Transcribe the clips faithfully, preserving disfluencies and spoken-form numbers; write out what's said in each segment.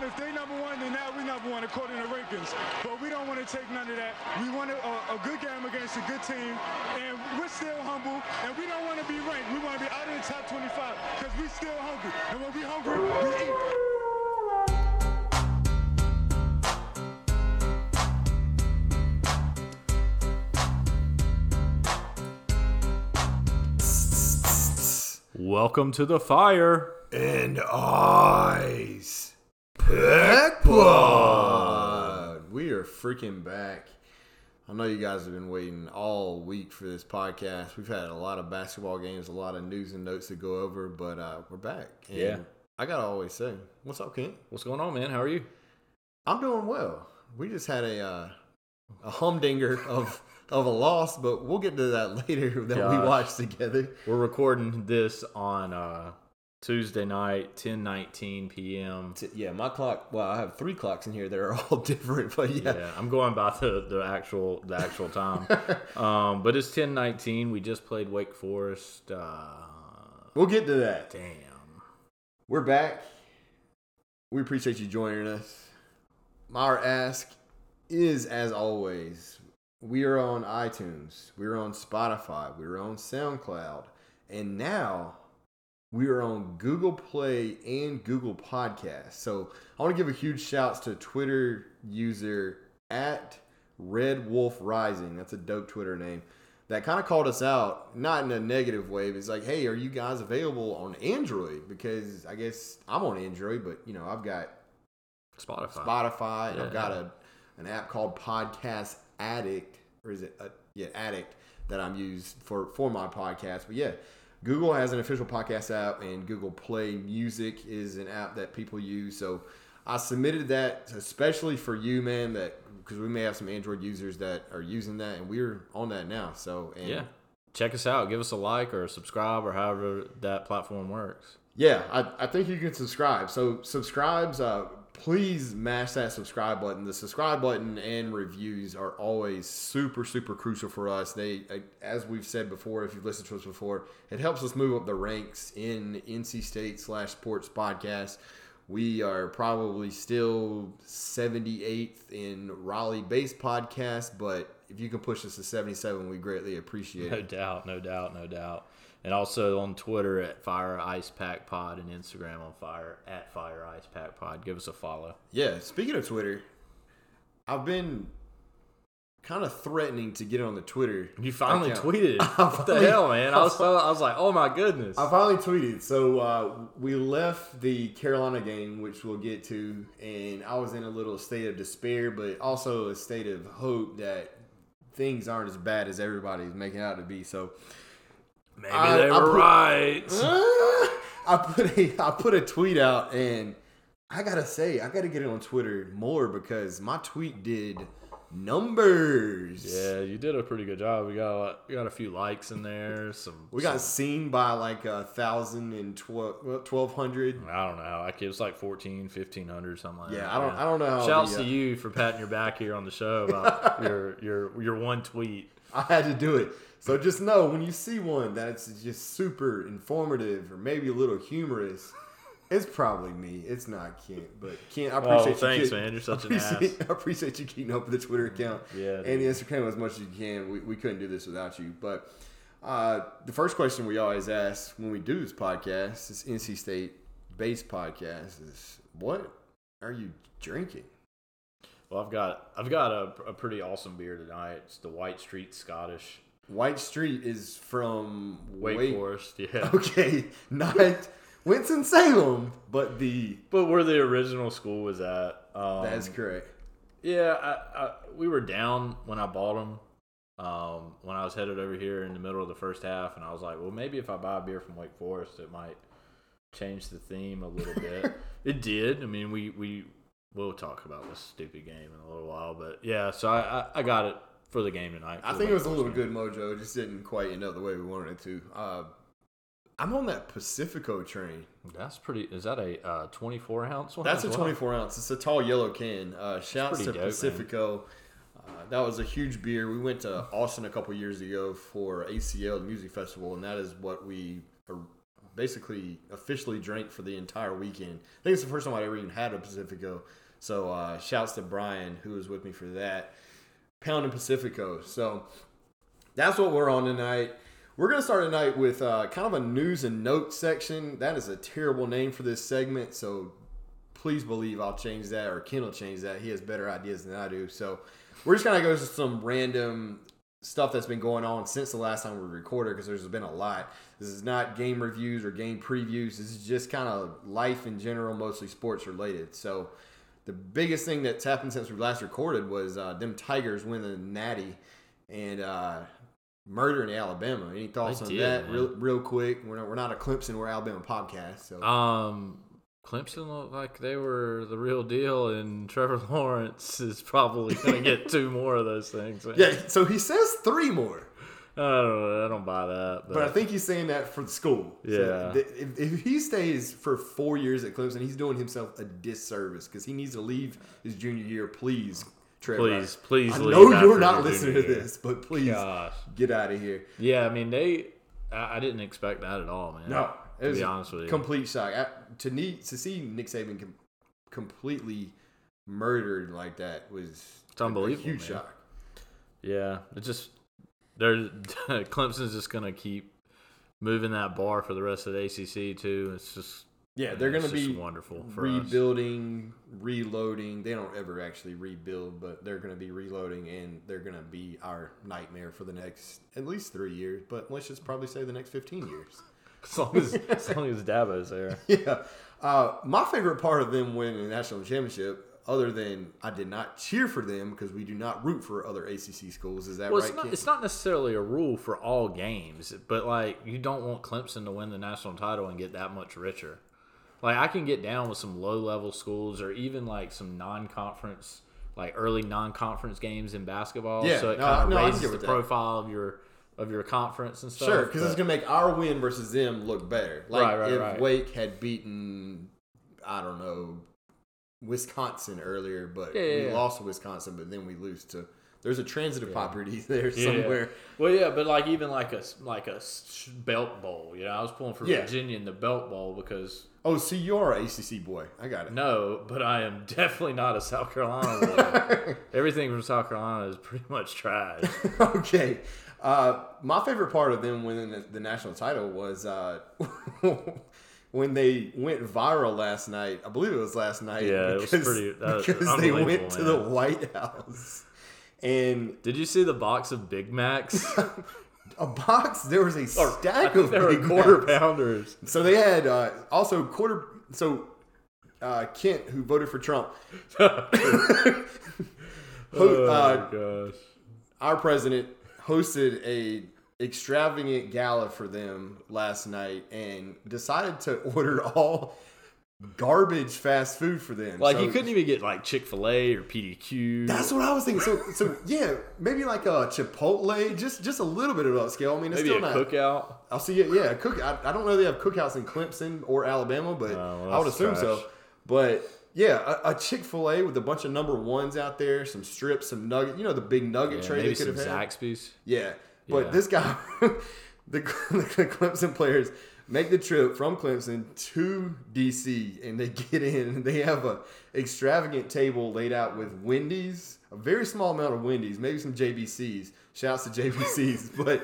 them if they number one, then now we number one according to rankings. But we don't want to take none of that. We want a, a good game against a good team, and we're still humble, and we don't want to be ranked. We want to be out of the top twenty-five because we still hungry, and when we hungry, we eat. Welcome to the fire and ice pick pod. We are freaking back. I know you guys have been waiting all week for this podcast. We've had a lot of basketball games, a lot of news and notes to go over, but uh, we're back. And yeah. I gotta always say, what's up, Kent? What's going on, man? How are you? I'm doing well. We just had a uh, a humdinger of. Of a loss, but we'll get to that later that Gosh. we watched together. We're recording this on uh, Tuesday night, ten nineteen p.m. T- yeah, my clock, well, I have three clocks in here that are all different, but yeah. Yeah, I'm going by the, the actual the actual time. um, but it's ten nineteen. We just played Wake Forest. Uh, we'll get to that. Damn. We're back. We appreciate you joining us. Our ask is, as always... We are on iTunes, we are on Spotify, we are on SoundCloud, and now we are on Google Play and Google Podcasts. So I want to give a huge shout to Twitter user at Red Wolf Rising. That's a dope Twitter name. That kind of called us out, not in a negative way, but it's like, hey, are you guys available on Android? Because I guess I'm on Android, but you know, I've got Spotify, Spotify, and yeah. I've got a an app called Podcast Addict, or is it a, yeah Addict that I'm used for for my podcast. But yeah, Google has an official podcast app, and Google Play Music is an app that people use. So I submitted that especially for you, man, that because we may have some Android users that are using that, and we're on that now. So and yeah, check us out, give us a like or subscribe or however that platform works. Yeah, I, I think you can subscribe. So subscribes. Uh, Please mash that subscribe button. The subscribe button and reviews are always super, super crucial for us. They, as we've said before, if you've listened to us before, it helps us move up the ranks in N C State slash sports podcast. We are probably still seventy-eighth in Raleigh-based podcasts, but if you can push us to seventy-seven, we greatly appreciate no it. No doubt, no doubt, no doubt. And also on Twitter at Fire Ice Pack Pod and Instagram on Fire at Fire Ice Pack Pod. Give us a follow. Yeah, speaking of Twitter, I've been kind of threatening to get on the Twitter. You finally account. tweeted. What finally, the hell, man? I was so, I was like, oh my goodness. I finally tweeted. So uh, we left the Carolina game, which we'll get to, and I was in a little state of despair, but also a state of hope that things aren't as bad as everybody's making out to be. So. Maybe I, they were I put, right. Uh, I put a I put a tweet out, and I gotta say, I gotta get it on Twitter more because my tweet did numbers. Yeah, you did a pretty good job. We got a lot, we got a few likes in there. Some we some, got seen by like a thousand and twelve twelve hundred. I don't know. I it was like fourteen, fifteen hundred, something like yeah, that. Yeah, I don't man. I don't know. Shouts the, to uh, you for patting your back here on the show about your your your one tweet. I had to do it. So just know when you see one that it's just super informative or maybe a little humorous, it's probably me. It's not Kent. But Kent, I appreciate oh, you. Thanks, man. You're such an ass. I appreciate you keeping up with the Twitter account yeah, and the Instagram as much as you can. We, we couldn't do this without you. But uh, the first question we always ask when we do this podcast, this N C State-based podcast, is what are you drinking? Well, I've got I've got a, a pretty awesome beer tonight. It's the White Street Scottish. White Street is from Wake, Wake Forest, yeah. Okay, not Winston-Salem, but the but where the original school was at. Um, That's correct. Yeah, I, I, we were down when I bought them. Um, when I was headed over here in the middle of the first half, and I was like, well, maybe if I buy a beer from Wake Forest, it might change the theme a little bit. It did. I mean, we we we'll talk about this stupid game in a little while, but yeah. So I I, I got it. For the game tonight. I think it was a little good mojo. It just didn't quite end up the way we wanted it to. Uh, I'm on that Pacifico train. That's pretty. Is that a uh, twenty-four ounce one? That's a twenty-four ounce. It's a tall yellow can. Uh, shouts to Pacifico. Uh, that was a huge beer. We went to Austin a couple years ago for A C L, the music festival, and that is what we basically officially drank for the entire weekend. I think it's the first time I ever even had a Pacifico. So uh, shouts to Brian, who was with me for that. Pounding Pacifico. So that's what we're on tonight. We're going to start tonight with uh, kind of a news and notes section. That is a terrible name for this segment, so please believe I'll change that, or Ken will change that. He has better ideas than I do. So we're just going to go to some random stuff that's been going on since the last time we recorded, because there's been a lot. This is not game reviews or game previews. This is just kind of life in general, mostly sports related. So the biggest thing that's happened since we last recorded was uh, them Tigers winning the Natty and uh, murdering Alabama. Any thoughts I on did, that, real, real quick? We're not, we're not a Clemson, we're Alabama podcast. So um, Clemson looked like they were the real deal, and Trevor Lawrence is probably going to get two more of those things. Man. Yeah, so he says three more. I don't know, I don't buy that. But. but I think he's saying that for the school. Yeah. So th- if, if he stays for four years at Clemson, he's doing himself a disservice, because he needs to leave his junior year. Please, Trevor. Please, please I leave. I know you're not listening to this, but please Gosh. get out of here. Yeah, I mean, they. I, I didn't expect that at all, man. No. It was to be honest with you. Complete shock. I, to, need, to see Nick Saban com- completely murdered like that was it's unbelievable, a huge man. shock. Yeah, it just. They're, Clemson's just going to keep moving that bar for the rest of the A C C, too. It's just yeah, they're going to be wonderful for rebuilding, us. reloading. They don't ever actually rebuild, but they're going to be reloading, and they're going to be our nightmare for the next at least three years. But let's just probably say the next fifteen years, as long as as long as Dabo's there. Yeah, uh, my favorite part of them winning the national championship. Other than I did not cheer for them because we do not root for other A C C schools. Is that well, right, it's not, it's not necessarily a rule for all games, but, like, you don't want Clemson to win the national title and get that much richer. Like, I can get down with some low-level schools or even, like, some non-conference, like, early non-conference games in basketball. Yeah, so it no, kind of no, raises the that. profile of your of your conference and stuff. Sure, because it's going to make our win versus them look better. Like, right, right, if right. Wake had beaten, I don't know, Wisconsin earlier, but yeah, yeah, we lost to Wisconsin, but then we lose to. There's a transitive yeah. property there somewhere. Yeah. Well, yeah, but like even like a like a belt bowl, you know, I was pulling for yeah. Virginia in the belt bowl because. Oh, see, you are an A C C boy. I got it. No, but I am definitely not a South Carolina boy. Everything from South Carolina is pretty much trash. Okay. Uh, my favorite part of them winning the, the national title was uh, when they went viral last night. I believe it was last night. Yeah, because, it was pretty. That was because they went man. to the White House, and did you see the box of Big Macs? a box. There was a stack of there Big were quarter Macs. pounders. So they had uh, also quarter. So uh, Kent, who voted for Trump, oh uh, my gosh, our president hosted a. extravagant gala for them last night and decided to order all garbage fast food for them. Like, so, you couldn't even get like Chick-fil-A or P D Q. That's what I was thinking. So, so yeah, maybe like a Chipotle, just just a little bit of upscale. I mean, it's maybe still not. Maybe a cookout. I'll see it. Yeah, a cook. I, I don't know if they have cookouts in Clemson or Alabama, but no, well, I would assume trash. so. But yeah, a, a Chick-fil-A with a bunch of number ones out there, some strips, some nuggets. You know, the big nugget yeah, tray they could have had. Maybe some Zaxby's. Yeah. But yeah. this guy, the, the Clemson players make the trip from Clemson to D C and they get in and they have a extravagant table laid out with Wendy's, a very small amount of Wendy's, maybe some J B C's. Shouts to J B C's, but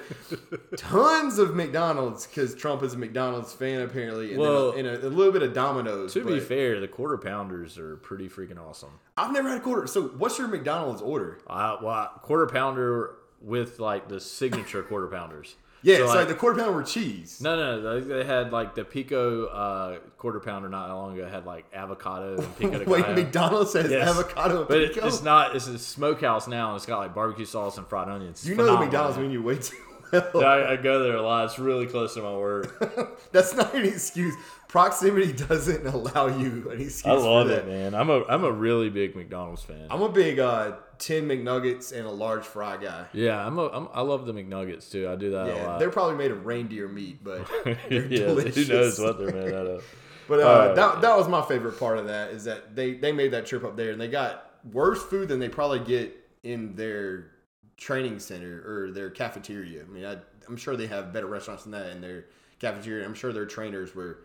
tons of McDonald's because Trump is a McDonald's fan apparently, and, well, then a, and a, a little bit of Domino's. To be fair, the quarter pounders are pretty freaking awesome. I've never had a quarter. So what's your McDonald's order? Uh, well, quarter pounder. With, like, the signature quarter pounders. Yeah, so, like, so like the quarter pounder were cheese. No, no, they had, like, the pico uh, quarter pounder not long ago had, like, avocado and pico de Wait, gallo. McDonald's has yes. avocado and but pico? But it's not. It's a smokehouse now, and it's got, like, barbecue sauce and fried onions. It's you phenomenal. know the McDonald's menu way too well. No, I, I go there a lot. It's really close to my work. That's not an excuse. Proximity doesn't allow you an excuse I love for that. it, man. I'm a, I'm a really big McDonald's fan. I'm a big... Uh, ten McNuggets and a large fry guy. Yeah, I'm. A, I'm I love the McNuggets too. I do that yeah, a lot. They're probably made of reindeer meat, but they're yeah, delicious. Who knows what they're made out of? But uh, uh, that yeah. that was my favorite part of that is that they they made that trip up there and they got worse food than they probably get in their training center or their cafeteria. I mean, I, I'm sure they have better restaurants than that in their cafeteria. I'm sure their trainers were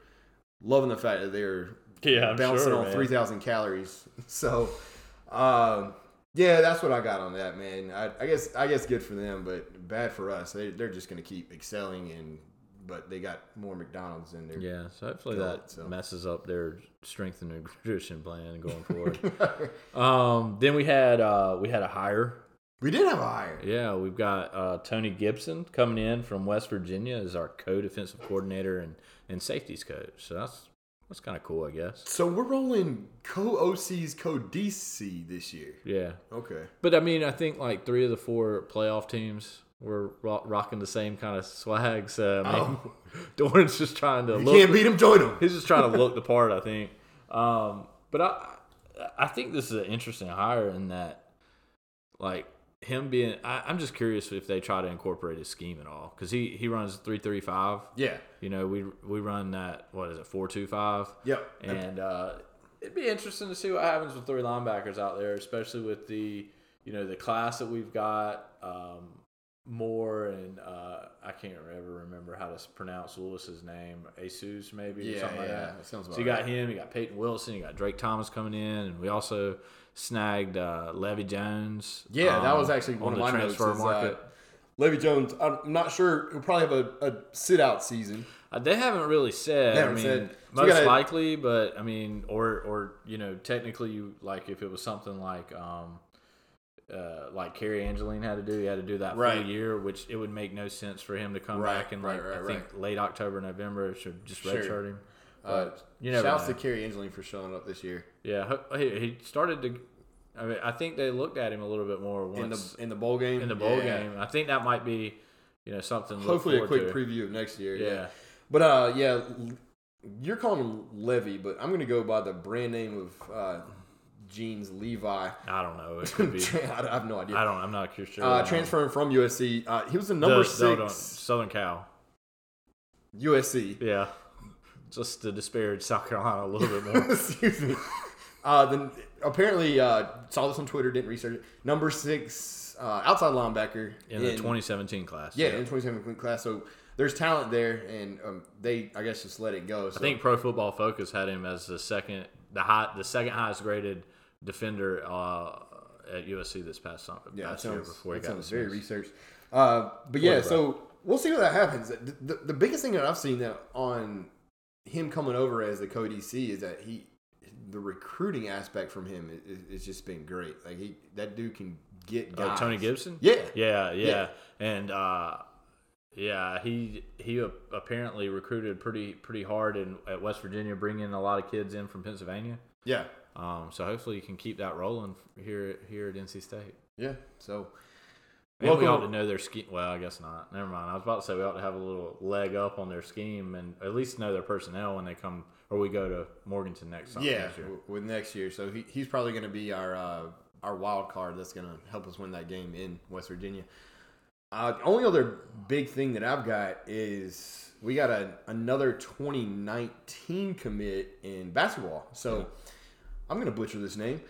loving the fact that they were yeah, bouncing sure, on three thousand calories. So, um, yeah, that's what I got on that, man. I, I guess I guess good for them, but bad for us. They, they're just going to keep excelling, and but they got more McDonald's in there. Yeah, so hopefully gut, that so. messes up their strength and nutrition plan going forward. um, then we had uh, we had a hire. We did have a hire. Yeah, we've got uh, Tony Gibson coming in from West Virginia as our co-defensive coordinator and, and safeties coach. So that's that's kind of cool, I guess. So we're rolling co-O Cs, co-D C this year. Yeah. Okay. But, I mean, I think like three of the four playoff teams were ro- rocking the same kind of swag. So, I mean, oh. Doran's just trying to you look. You can't beat him, join him. He's just trying to look the part, I think. Um, but I, I think this is an interesting hire in that, like, him being, I, I'm just curious if they try to incorporate his scheme at all, because he, he runs three three five. Yeah, you know we we run that what is it four two five. Yep, and uh, it'd be interesting to see what happens with three linebackers out there, especially with the you know the class that we've got. Um, Moore and uh, I can't ever remember how to pronounce Lewis's name, Asus maybe yeah, or something yeah. like that. that sounds about so you got right. him, you got Peyton Wilson, you got Drake Thomas coming in, and we also snagged uh, Levy Jones. Yeah, um, that was actually one on of the my transfer notes is, market. Uh, Levy Jones, I'm not sure, he'll probably have a, a sit-out season. Uh, they haven't really said. They haven't I mean, said. So most gotta, likely, but I mean, or or you know, technically, you like if it was something like. Um, Uh, like Carrie Angeline had to do. He had to do that right. full year, which it would make no sense for him to come right, back and right, like right, I right. think late October, November should just sure. redshirt him. Uh, you know, shouts know. to Carrie Angeline for showing up this year. Yeah, he, he started to. I mean, I think they looked at him a little bit more once in the, in the bowl game. In the bowl yeah. game, I think that might be, you know, something. Hopefully, a quick to. preview of next year. Yeah, yeah. but uh, yeah, you're calling him Levy, but I'm going to go by the brand name of. Uh, Jeans Levi. I don't know. It could be. I have no idea. I don't. I'm not sure. Uh, transferring from U S C, uh, he was the number the, six. No, Southern Cal. U S C. Yeah. Just to disparage South Carolina a little bit more. Excuse me. Uh, then apparently uh, saw this on Twitter. Didn't research it. Number six uh, outside linebacker in, in the twenty seventeen class. Yeah, yeah, in twenty seventeen class. So there's talent there, and um, they I guess just let it go. So. I think Pro Football Focus had him as the second, the high, the second highest graded. Defender uh, at U S C this past summer. Yeah, that sounds, year before he that got sounds very researched. Uh, but yeah, so we'll see what that happens. The, the, the biggest thing that I've seen that on him coming over as the co-D C is that he, the recruiting aspect from him is, is, is just been great. Like he, that dude can get guys. Oh, Tony Gibson? Yeah, yeah, yeah, yeah. and uh, yeah, he he apparently recruited pretty pretty hard in at West Virginia, bringing a lot of kids in from Pennsylvania. Yeah. Um, so hopefully you can keep that rolling here here at N C State. Yeah. So and welcome. We ought to know their scheme. Well, I guess not. Never mind. I was about to say we ought to have a little leg up on their scheme and at least know their personnel when they come or we go to Morganton next summer. Yeah, next year. with next year. So he, he's probably going to be our uh, our wild card that's going to help us win that game in West Virginia. Uh, the only other big thing that I've got is we got a, another twenty nineteen commit in basketball. So. Yeah. I'm going to butcher this name.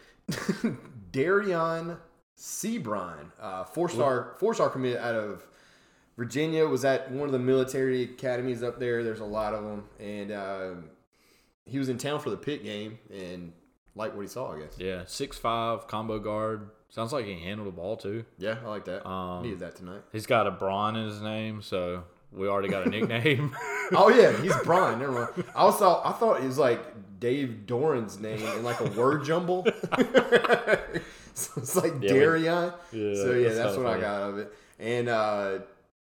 Darion Sebron, uh, four-star four-star commit out of Virginia, was at one of the military academies up there. There's a lot of them. And uh, he was in town for the Pitt game and liked what he saw, I guess. Yeah, six five, combo guard. Sounds like he handled the ball, too. Yeah, I like that. Um, Needed that tonight. He's got a Braun in his name, so we already got a nickname. Oh, yeah, he's Braun. Never mind. I, also, I thought he was like – Dave Doran's name in like a word jumble. So it's like yeah, Darion. Yeah, so yeah, that's, that's what funny. I got out of it. And uh,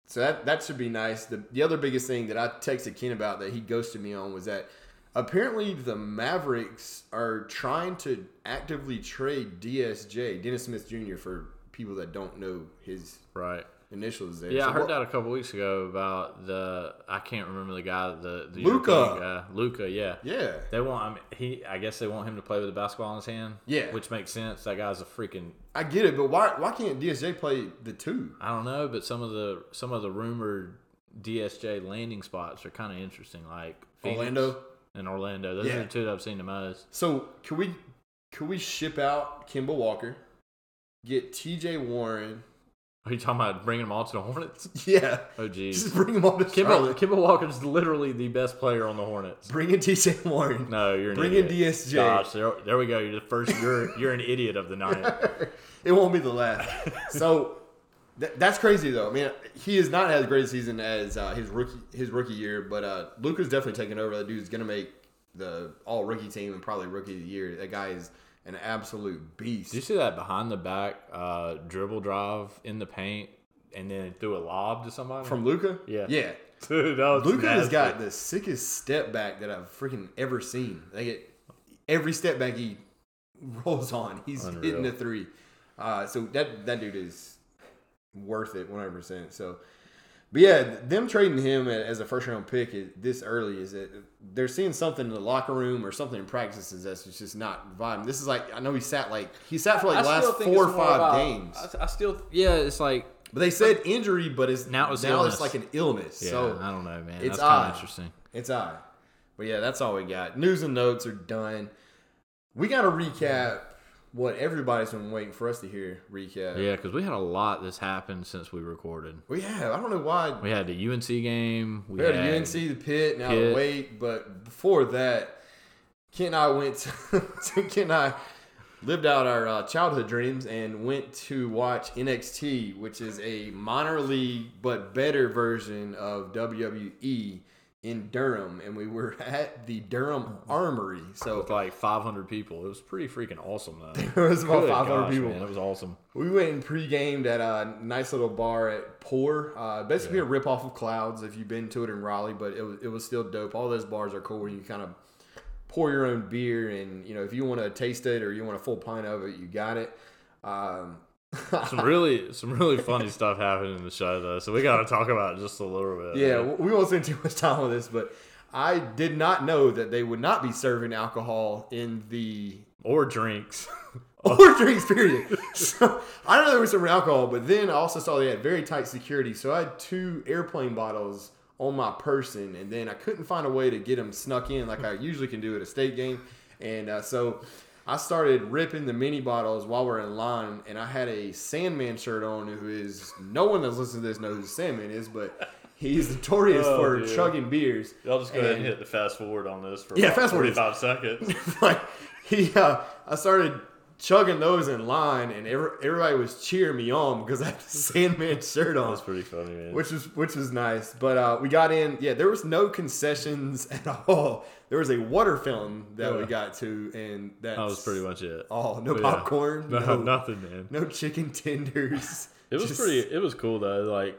so that that should be nice. The the other biggest thing that I texted Ken about that he ghosted me on was that apparently the Mavericks are trying to actively trade D S J, Dennis Smith Junior, for people that don't know his right. initials there. Yeah, so I heard what, that a couple weeks ago about the I can't remember the guy the, the Luka. Luka, yeah, yeah. They want I mean, he. I guess they want him to play with the basketball in his hand. Yeah, which makes sense. That guy's a freaking. I get it, but why why can't D S J play the two? I don't know, but some of the some of the rumored D S J landing spots are kind of interesting, like Phoenix Orlando and Orlando. Those yeah. are the two that I've seen the most. So can we can we ship out Kemba Walker, get T J Warren. Are you talking about bringing them all to the Hornets? Yeah. Oh, geez. Just bring them all to Charlotte. Kemba Walker's literally the best player on the Hornets. Bring in T J Warren. No, you're an Bring idiot. Bring in D S J. Gosh, there, there we go. You're the first. You're you're an idiot of the night. It won't be the last. So th- that's crazy, though. I mean, he has not had as great a season as uh, his rookie his rookie year, but uh, Luka's definitely taking over. That dude's gonna make the all rookie team and probably rookie of the year. That guy is an absolute beast. Did you see that behind-the-back uh, dribble drive in the paint and then threw a lob to somebody? From Luka? Yeah. Yeah. Dude, that was Luka nasty. Has got the sickest step back that I've freaking ever seen. Like it, every step back he rolls on, he's Unreal. hitting a three. Uh, so that, that dude is worth it one hundred percent. So, but yeah, them trading him as a first-round pick this early is that they're seeing something in the locker room or something in practices that's just not vibing. This is like, I know he sat like he sat for like the last four or five about, games. I, I still, yeah, it's like. But they said like, injury, but it's now it's, now it's like an illness. Yeah, so I don't know, man. It's kind of interesting. It's odd. But yeah, that's all we got. News and notes are done. We got to recap what everybody's been waiting for us to hear recap. Yeah, because we had a lot that's happened since we recorded. We have. I don't know why. We had the U N C game. We, we had, had U N C, the Pitt, now Pitt. the Wake. But before that, Kent and I went to, to Kent and I lived out our uh, childhood dreams and went to watch N X T, which is a minor league but better version of W W E in Durham, and we were at the Durham Armory. So with like five hundred people. It was pretty freaking awesome, though. There was about five hundred gosh, people. Man, it was awesome. We went and pre-gamed at a nice little bar at Pour. Uh, basically yeah. a ripoff of Clouds if you've been to it in Raleigh, but it was, it was still dope. All those bars are cool where you kind of pour your own beer, and you know if you want to taste it or you want a full pint of it, you got it. Um, some really some really funny stuff happened in the show, though, so we got to talk about it just a little bit. Yeah, right? We won't spend too much time on this, but I did not know that they would not be serving alcohol in the... Or drinks. Or drinks, period. So I know there was some alcohol, but then I also saw they had very tight security, so I had two airplane bottles on my person, and then I couldn't find a way to get them snuck in like I usually can do at a state game, and uh, so... I started ripping the mini bottles while we're in line, and I had a Sandman shirt on, who is, no one that's listening to this knows who Sandman is, but he's notorious oh, for dude. chugging beers. Y'all just go and, ahead and hit the fast forward on this for yeah, about fast forty-five seconds. Like he, uh, I started chugging those in line, and every, everybody was cheering me on because I had the Sandman shirt on. That's pretty funny, man. Which was which was nice, but uh, we got in. Yeah, there was no concessions at all. There was a water fountain that yeah. we got to, and that's that was pretty much it. Oh, no but popcorn, yeah. no, no nothing, man. No chicken tenders. It was Just, pretty. It was cool though. Like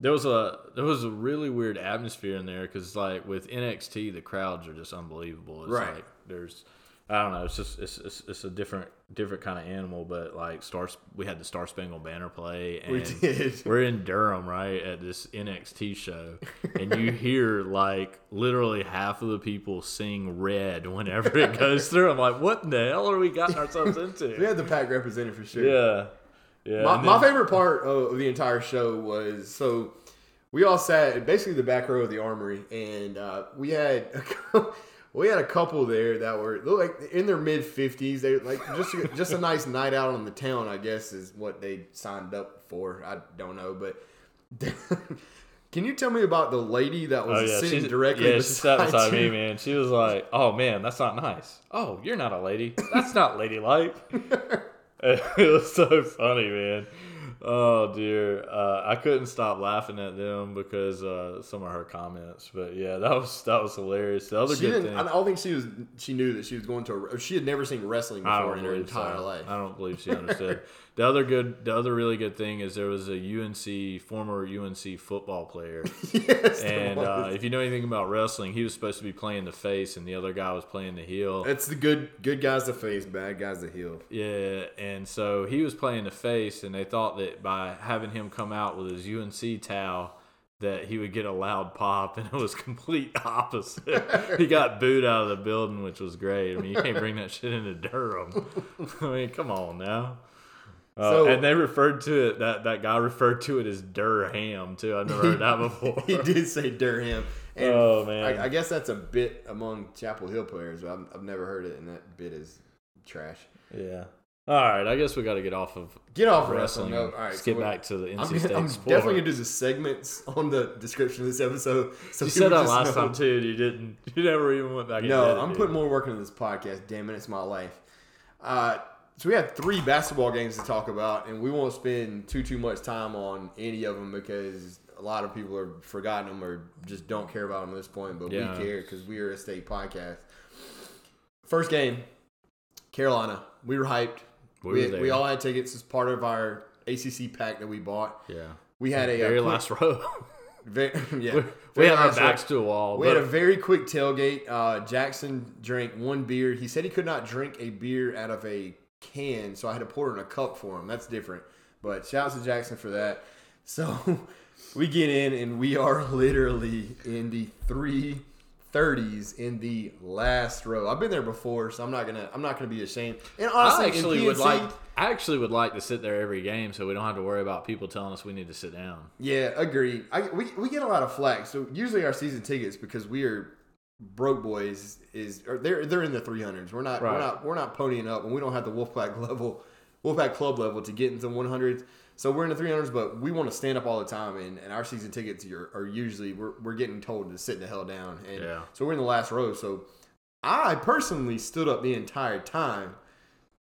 there was a there was a really weird atmosphere in there because like with N X T, the crowds are just unbelievable. It's right. Like, there's. I don't know. It's just it's, it's it's a different different kind of animal. But like Star, we had the Star Spangled Banner play, and we did. We're in Durham, right, at this N X T show, and you hear like literally half of the people sing Red whenever it goes through. I'm like, what in the hell are we gotten ourselves into? We had the pack represented for sure. Yeah, yeah. My, then, my favorite part of the entire show was so we all sat in basically the back row of the Armory, and uh, we had. A We had a couple there that were like in their mid fifties. They like just just a nice night out on the town, I guess, is what they signed up for. I don't know, but can you tell me about the lady that was oh, yeah. sitting She's, directly? Yeah, beside she sat beside you? me, man. She was like, "Oh man, that's not nice. Oh, you're not a lady. That's not ladylike." It was so funny, man. Oh dear, uh, I couldn't stop laughing at them because uh, some of her comments. But yeah, that was that was hilarious. The other she good thing, I don't think she was she knew that she was going to. A, she had never seen wrestling before in her entire so. life. I don't believe she understood. the other good, the other really good thing is there was a U N C former U N C football player, yes, and uh, if you know anything about wrestling, he was supposed to be playing the face, and the other guy was playing the heel. It's the good good guys the face, bad guys the heel. Yeah, and so he was playing the face, and they thought that by having him come out with his U N C towel that he would get a loud pop, and it was complete opposite. He got booed out of the building, which was great. I mean, you can't bring that shit into Durham. I mean, come on now. Uh, so, and they referred to it, that, that guy referred to it as Durham, too. I've never heard that before. He did say Durham. And oh, man. I, I guess that's a bit among Chapel Hill players, but I've, I've never heard it, and that bit is trash. Yeah. All right, I guess we got to get off of get off wrestling. wrestling. All right, Let's so get back to the N C I'm gonna, State. I'm sport. definitely gonna do the segments on the description of this episode. So you said that last know. time too, and you didn't. You never even went back. No, and I'm it, putting dude. more work into this podcast. Damn it, it's my life. Uh, so we have three basketball games to talk about, and we won't spend too too much time on any of them because a lot of people are forgotten them or just don't care about them at this point. But yeah. we care because we are a state podcast. First game, Carolina. We were hyped. We, we, we all had tickets as part of our A C C pack that we bought. Yeah. We had a very a quick, last row. very, yeah. We, we had our backs row. to a wall. We had a very quick tailgate. Uh, Jackson drank one beer. He said he could not drink a beer out of a can, so I had to pour it in a cup for him. That's different. But shouts to Jackson for that. So we get in, and we are literally in the three thirties in the last row. I've been there before, so I'm not gonna I'm not gonna be ashamed. And honestly, I actually P N C, would like I actually would like to sit there every game, so we don't have to worry about people telling us we need to sit down. Yeah, agreed. I, we we get a lot of flack. So usually our season tickets, because we are broke boys, is or they're they're in the three hundreds. We're not right. we're not we're not ponying up, and we don't have the Wolfpack level, Wolfpack Club level to get into one hundreds. So we're in the three hundreds, but we want to stand up all the time, and, and our season tickets are, are usually we're we're getting told to sit the hell down, and yeah. so we're in the last row. So I personally stood up the entire time.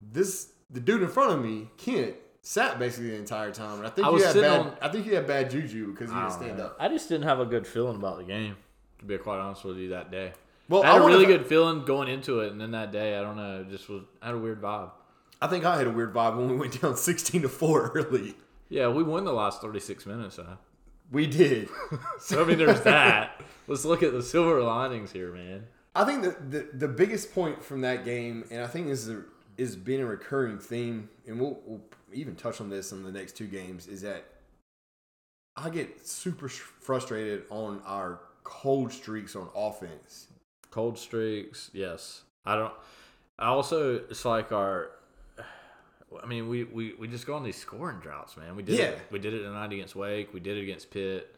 This the dude in front of me, Kent, sat basically the entire time, and I think I he had bad. On, I think he had bad juju because he didn't stand know. up. I just didn't have a good feeling about the game, to be quite honest with you, that day. Well, I had I a really good feeling going into it, and then that day, I don't know, it just was I had a weird vibe. I think I had a weird vibe when we went down sixteen to four early. Yeah, we won the last thirty-six minutes, huh? We did. So, I mean, there's that. Let's look at the silver linings here, man. I think that the, the biggest point from that game, and I think this is, a, is been a recurring theme, and we'll, we'll even touch on this in the next two games, is that I get super frustrated on our cold streaks on offense. Cold streaks, yes. I don't. I also, it's like our... I mean, we, we, we just go on these scoring droughts, man. We did yeah. it. We did it tonight against Wake. We did it against Pitt.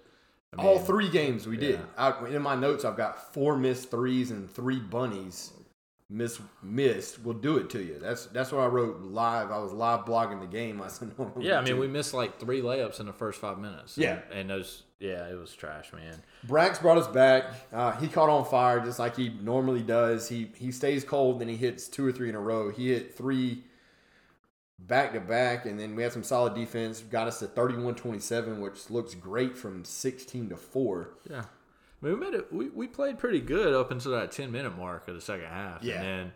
I mean, all three games we yeah. did. I, in my notes, I've got four missed threes and three bunnies miss, missed. We'll do it to you. That's that's what I wrote live. I was live blogging the game. I said, no, yeah, I mean, we missed like three layups in the first five minutes. Yeah. And, and those, yeah, it was trash, man. Brax brought us back. Uh, he caught on fire just like he normally does. He, he stays cold, then he hits two or three in a row. He hit three back to back, and then we had some solid defense. Got us to thirty-one twenty-seven, which looks great from sixteen to four. Yeah, I mean, we made it. We, we played pretty good up until that ten minute mark of the second half. Yeah, and then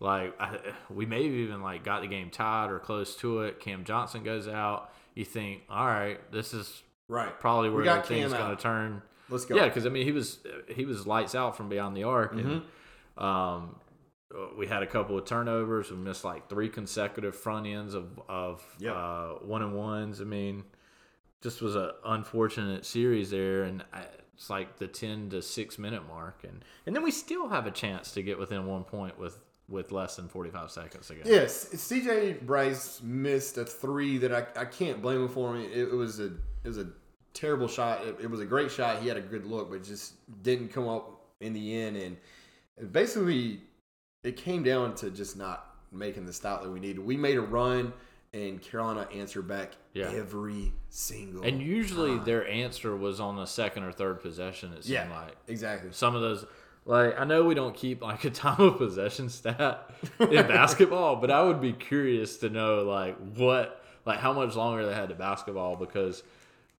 like I, we maybe even like got the game tied or close to it. Cam Johnson goes out. You think, all right, this is right probably where the thing's going to turn. Let's go. Yeah, because I mean he was he was lights out from beyond the arc, mm-hmm. and um. we had a couple of turnovers. We missed like three consecutive front ends of, of yep. uh, one-and-ones. I mean, just was an unfortunate series there. And I, it's like the ten to six minute mark. And, and then we still have a chance to get within one point with, with less than forty-five seconds ago. Yes. C J Bryce missed a three that I, I can't blame him for. It, it was a it was a terrible shot. It, it was a great shot. He had a good look, but just didn't come up in the end. And basically... it came down to just not making the stop that we needed. We made a run, and Carolina answered back yeah. every single time. And usually time. their answer was on the second or third possession, it seemed yeah, like. exactly. Some of those, like, I know we don't keep, like, a time of possession stat in basketball, but I would be curious to know, like, what, like, how much longer they had to basketball because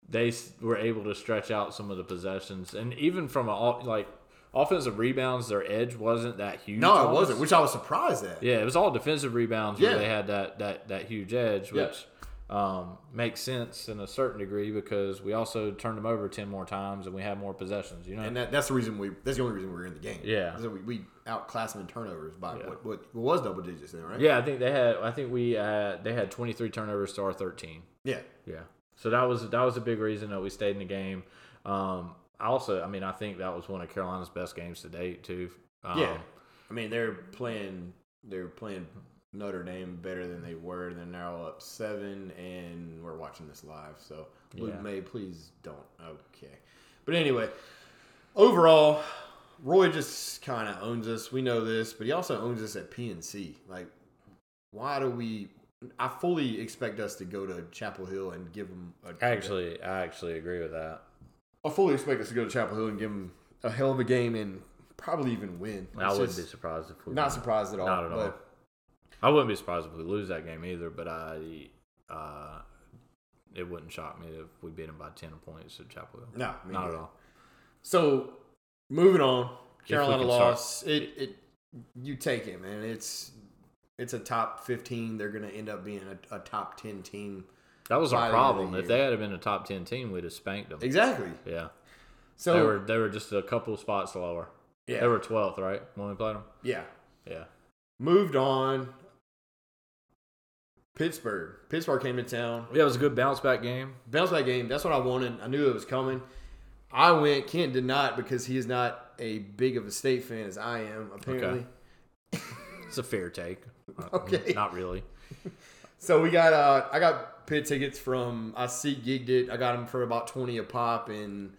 they were able to stretch out some of the possessions. And even from, a like, offensive rebounds, their edge wasn't that huge. No, almost. it wasn't, which I was surprised at. Yeah, it was all defensive rebounds yeah. where they had that that, that huge edge, which yeah. um, makes sense in a certain degree because we also turned them over ten more times and we had more possessions. You know, and that, that's the reason we that's the only reason we were in the game. Yeah, we, we outclassed them in turnovers by yeah. what, what was double digits then, right? Yeah, I think they had. I think we uh, they had twenty three turnovers to our thirteen. Yeah, yeah. So that was that was a big reason that we stayed in the game. Um, Also, I mean, I think that was one of Carolina's best games to date, too. Um, yeah, I mean, they're playing they're playing Notre Dame better than they were. They're now up seven, and we're watching this live. So, Luke yeah. May, please don't. Okay, but anyway, overall, Roy just kind of owns us. We know this, but he also owns us at P N C. Like, why do we? I fully expect us to go to Chapel Hill and give them a... Actually, I actually agree with that. I fully expect us to go to Chapel Hill and give them a hell of a game and probably even win. It's I wouldn't be surprised if we Not win. surprised at all. Not at all. I wouldn't be surprised if we lose that game either, but I... Uh, it wouldn't shock me if we beat them by ten points at Chapel Hill. No, not either. At all. So, moving on. Carolina loss. Start. It it you take it, man. It's it's a top fifteen. They're going to end up being a, a top ten team. That was our problem. The if they had been a top ten team, we'd have spanked them. Exactly. Yeah. So they were they were just a couple spots lower. Yeah. They were twelfth, right, when we played them. Yeah. Yeah. Moved on. Pittsburgh. Pittsburgh came to town. Yeah, it was a good bounce back game. Bounce back game. That's what I wanted. I knew it was coming. I went. Kent did not because he is not a big of a State fan as I am, apparently. Okay. It's a fair take. Okay. Not really. So we got, uh, I got Pitt tickets from, I seat gigged it. I got them for about twenty a pop, and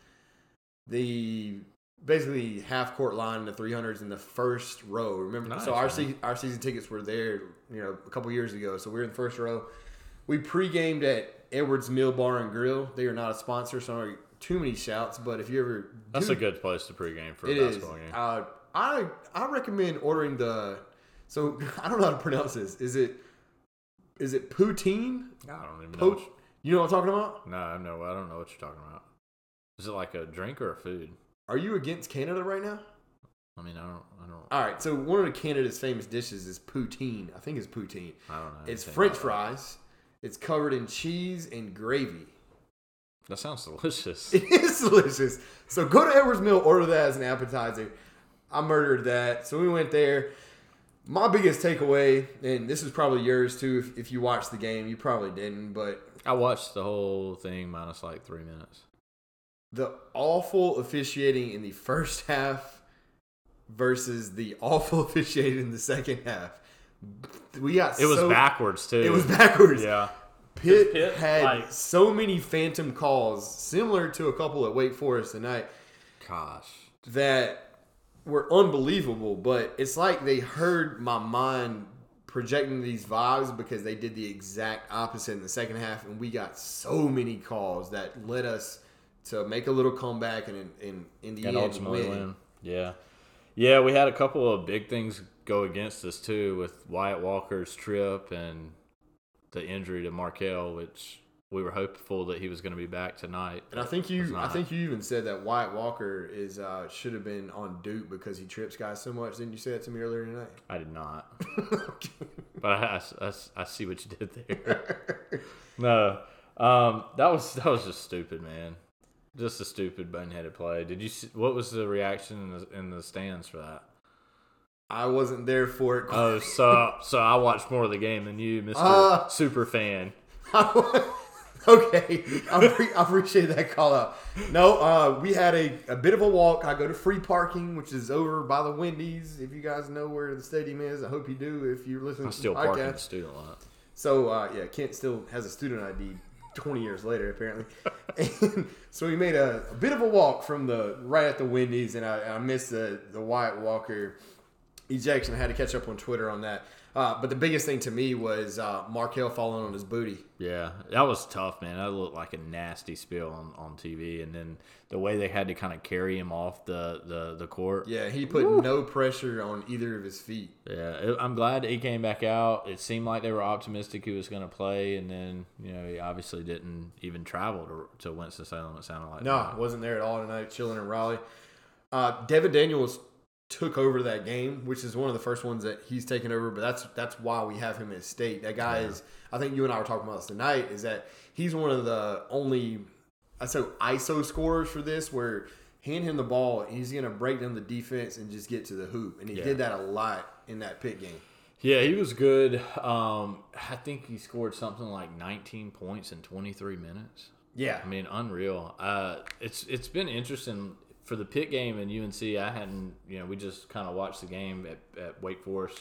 the basically half court line in the three hundreds in the first row. Remember, nice, so our se- our season tickets were there, you know, a couple years ago. So we were in the first row. We pre-gamed at Edwards Mill Bar and Grill. They are not a sponsor, so I'm not too many shouts. But if you ever, do, that's a good place to pregame for a basketball is. game. Uh, I I recommend ordering the. So I don't know how to pronounce this. Is it is it poutine? I don't even po- know. You, you know what I'm talking about? No, I know. I don't know what you're talking about. Is it like a drink or a food? Are you against Canada right now? I mean, I don't. I don't. All right. So one of Canada's famous dishes is poutine. I think it's poutine. I don't know. It's French fries. It's covered in cheese and gravy. That sounds delicious. It is delicious. So go to Edwards Mill, order that as an appetizer. I murdered that. So we went there. My biggest takeaway, and this is probably yours too, if, if you watched the game. You probably didn't, but... I watched the whole thing minus like three minutes. The awful officiating in the first half versus the awful officiating in the second half. We got It was so, backwards too. It was backwards. Yeah. Pitt, Pitt had like, so many phantom calls, similar to a couple at Wake Forest tonight. Gosh. That were unbelievable, but it's like they heard my mind projecting these vibes because they did the exact opposite in the second half, and we got so many calls that led us to make a little comeback and in, in, in the and end ultimately win. win. Yeah. Yeah, we had a couple of big things go against us too with Wyatt Walker's trip and the injury to Markell, which we were hopeful that he was going to be back tonight. And I think you, I think you even said that Wyatt Walker is uh, should have been on Duke because he trips guys so much. Didn't you say that to me earlier tonight? I did not, but I, I, I see what you did there. No, um, that was that was just stupid, man. Just a stupid boneheaded play. Did you? See, what was the reaction in the, in the stands for that? I wasn't there for it. Oh, so so I watched more of the game than you, Mister Uh, Superfan. Okay, I, pre- I appreciate that call out. No, uh, we had a, a bit of a walk. I go to free parking, which is over by the Wendy's. If you guys know where the stadium is, I hope you do. If you're listening, I'm still to the podcast. Parking the student lot. So uh, yeah, Kent still has a student I D twenty years later apparently. And so we made a, a bit of a walk from the right at the Wendy's, and I, I missed the the Wyatt Walker ejection. I had to catch up on Twitter on that. Uh, but the biggest thing to me was uh, Markell falling on his booty. Yeah, that was tough, man. That looked like a nasty spill on, on T V. And then the way they had to kind of carry him off the, the, the court. Yeah, he put Woo. no pressure on either of his feet. Yeah, it, I'm glad he came back out. It seemed like they were optimistic he was going to play. And then, you know, he obviously didn't even travel to, to Winston-Salem, it sounded like. No, that. wasn't there at all tonight, chilling in Raleigh. Uh, Devin Daniels took over that game, which is one of the first ones that he's taken over, but that's that's why we have him at State. That guy yeah. is, I think you and I were talking about this tonight, is that he's one of the only, I so I S O scorers for this, where hand him the ball, and he's going to break down the defense and just get to the hoop, and he yeah. did that a lot in that Pitt game. Yeah, he was good. Um, I think he scored something like nineteen points in twenty-three minutes. Yeah. I mean, unreal. Uh, it's it's been interesting. For the Pitt game and U N C, I hadn't, you know, we just kind of watched the game at, at Wake Forest,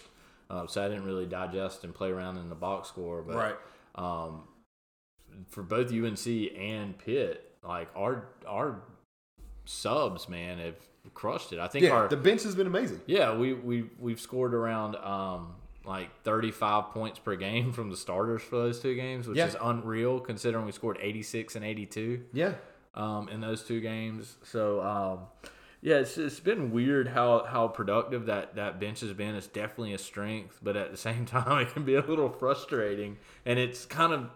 uh, so I didn't really digest and play around in the box score. But right. um, for both U N C and Pitt, like our our subs, man, have crushed it. I think yeah, our the bench has been amazing. Yeah, we we we've scored around um, like thirty-five points per game from the starters for those two games, which yeah. is unreal considering we scored eighty-six and eighty-two. Yeah. Um, in those two games. So, um, yeah, it's it's been weird how, how productive that, that bench has been. It's definitely a strength, but at the same time, it can be a little frustrating. And it's kind of,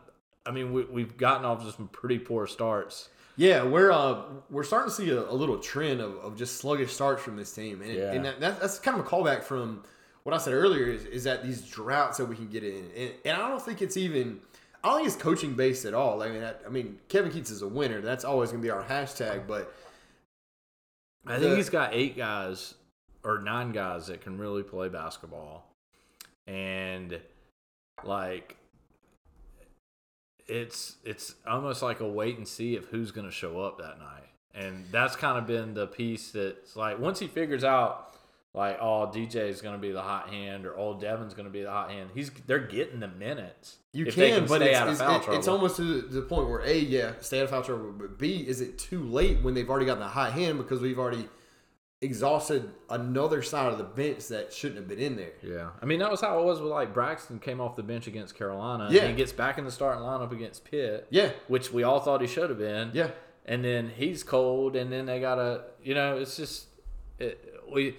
I mean, we, we've gotten off to some pretty poor starts. Yeah, we're uh, we're starting to see a, a little trend of, of just sluggish starts from this team. And, it, yeah. and that, that, that's kind of a callback from what I said earlier is, is that these droughts that we can get in. And, and I don't think it's even... I don't think it's coaching based at all. I mean, I, I mean, Kevin Keats is a winner. That's always going to be our hashtag. But I think the, he's got eight guys or nine guys that can really play basketball, and like it's it's almost like a wait and see of who's going to show up that night. And that's kind of been the piece that's like once he figures out. Like, oh, D J is going to be the hot hand, or old Devin's going to be the hot hand. He's they're getting the minutes. You if can, they can but stay it's, out of it's, foul trouble. It's almost to the point where a yeah, stay out of foul trouble. But b is it too late when they've already gotten the hot hand because we've already exhausted another side of the bench that shouldn't have been in there. Yeah, I mean that was how it was with like Braxton came off the bench against Carolina. Yeah, and he gets back in the starting lineup against Pitt. Yeah, which we all thought he should have been. Yeah, and then he's cold, and then they gotta you know it's just it, we.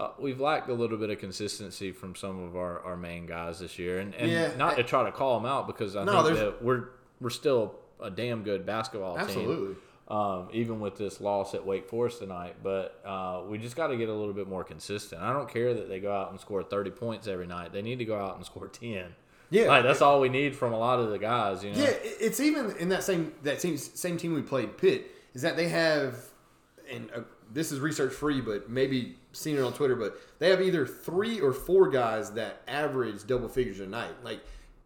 Uh, we've lacked a little bit of consistency from some of our, our main guys this year, and, and yeah, not I, to try to call them out because I no, think that we're we're still a damn good basketball absolutely. team, um, even with this loss at Wake Forest tonight. But uh, we just got to get a little bit more consistent. I don't care that they go out and score thirty points every night; they need to go out and score ten. Yeah, like, that's it, all we need from a lot of the guys. You know, yeah, it's even in that same that same same team we played Pitt is that they have and. This is research free, but maybe seen it on Twitter, but they have either three or four guys that average double figures a night. Like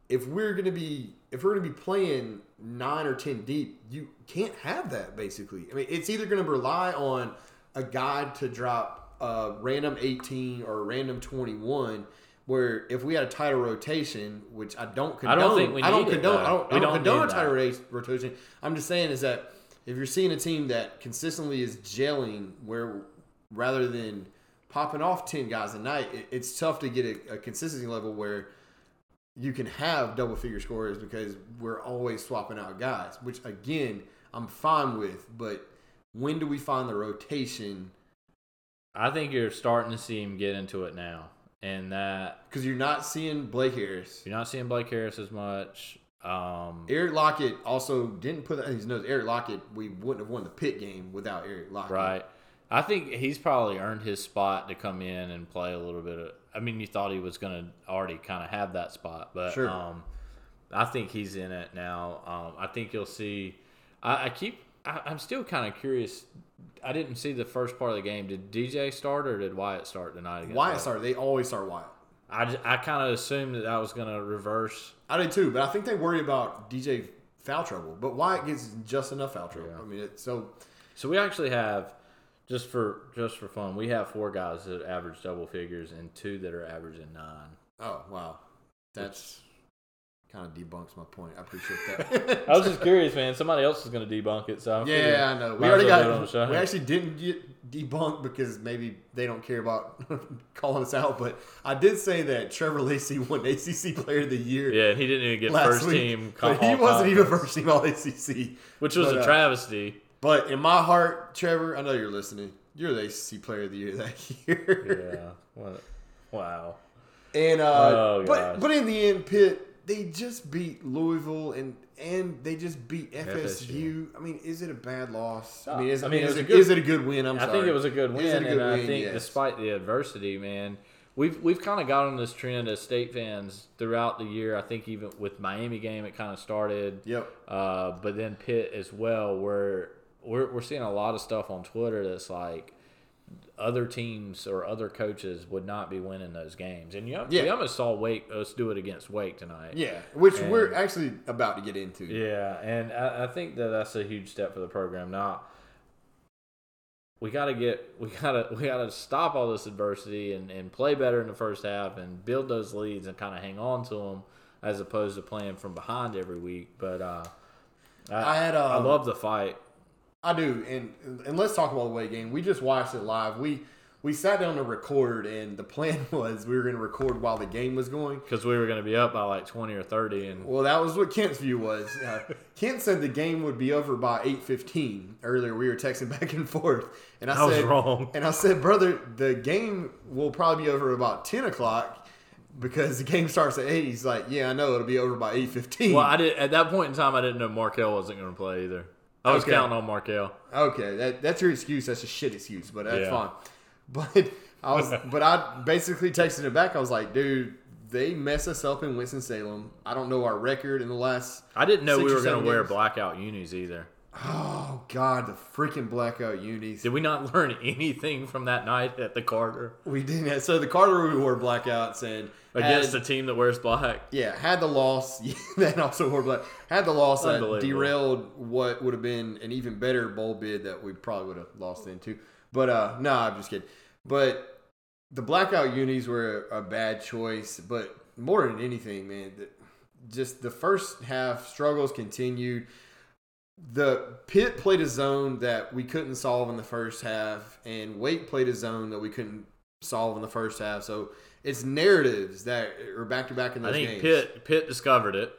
if we're gonna be if we're gonna be playing nine or ten deep, you can't have that basically. I mean, it's either gonna rely on a guy to drop a random eighteen or a random twenty-one. Where if we had a tighter rotation, which I don't condone, I don't think we need I don't it, condone, I don't, I don't, don't condone a tighter rotation. I'm just saying is that. If you're seeing a team that consistently is gelling, where rather than popping off ten guys a night, it, it's tough to get a, a consistency level where you can have double-figure scorers because we're always swapping out guys, which, again, I'm fine with. But when do we find the rotation? I think you're starting to see him get into it now. And that because you're not seeing Blake Harris. You're not seeing Blake Harris as much. Um, Eric Lockett also didn't put that in his nose. Eric Lockett, we wouldn't have won the Pitt game without Eric Lockett. Right. I think he's probably earned his spot to come in and play a little bit of – I mean, you thought he was going to already kind of have that spot. But sure. um, I think he's in it now. Um, I think you'll see I, – I keep – I'm still kind of curious. I didn't see the first part of the game. Did D J start or did Wyatt start tonight? Wyatt started. They always start Wyatt. I, I kind of assumed that that was going to reverse. I did too, but I think they worry about D J foul trouble. But Wyatt gets just enough foul trouble. Yeah. I mean, it's so. So we actually have, just for just for fun, we have four guys that average double figures and two that are averaging nine. Oh wow, that's kind of debunks my point. I appreciate that. I was just curious, man. Somebody else is going to debunk it, so I'm yeah, I know. We already got. On the show. We actually didn't get. Debunked because maybe they don't care about calling us out, but I did say that Trevor Lacey won A C C Player of the Year. Yeah, and he didn't even get first week, team. But he wasn't even first team all A C C, which was but, a travesty. Uh, but in my heart, Trevor, I know you're listening. You're the A C C Player of the Year that year. Yeah. What? Wow. And uh, oh, but but in the end, Pitt they just beat Louisville and. And they just beat F S U. F S U. I mean, is it a bad loss? I mean, is, I mean, is, it, was a good, is it a good win? I'm I sorry. I think it was a good win. A good and win, I think yes. Despite the adversity, man, we've we've kind of got on this trend as State fans throughout the year. I think even with Miami game, it kind of started. Yep. Uh, but then Pitt as well, where we're, we're seeing a lot of stuff on Twitter that's like, other teams or other coaches would not be winning those games. And you yeah. we almost saw Wake us do it against Wake tonight. Yeah, which and, we're actually about to get into. Yeah, and I, I think that that's a huge step for the program. Now, we got to get we got to we got to stop all this adversity and, and play better in the first half and build those leads and kind of hang on to them as opposed to playing from behind every week. But uh, I, I had um, I love the fight. I do, and and let's talk about the away game. We just watched it live. We we sat down to record, and the plan was we were going to record while the game was going. Because we were going to be up by like twenty or thirty. And well, that was what Kent's view was. Uh, Kent said the game would be over by eight fifteen. Earlier, we were texting back and forth. And I, I said, was wrong. And I said, brother, the game will probably be over about ten o'clock because the game starts at eight. He's like, yeah, I know. It'll be over by eight fifteen. Well, I did, at that point in time, I didn't know Markell wasn't going to play either. I was okay. counting on Markell. Okay, that, that's your excuse. That's a shit excuse, but that's yeah. fine. But I was, but I basically texted it back. I was like, dude, they mess us up in Winston-Salem. I don't know our record in the last. I didn't know we were going to wear blackout unis either. Oh, God, the freaking blackout unis. Did we not learn anything from that night at the Carter? We didn't. So the Carter, we wore blackouts. And against had, a team that wears black. Yeah, had the loss. Yeah, that also wore black. Had the loss that derailed what would have been an even better bowl bid that we probably would have lost into. But, uh, no, nah, I'm just kidding. But the blackout unis were a, a bad choice. But more than anything, man, the, just the first half struggles continued. The Pitt played a zone that we couldn't solve in the first half, and Wake played a zone that we couldn't solve in the first half. So it's narratives that are back-to-back in those games. I think games. Pitt, Pitt discovered it.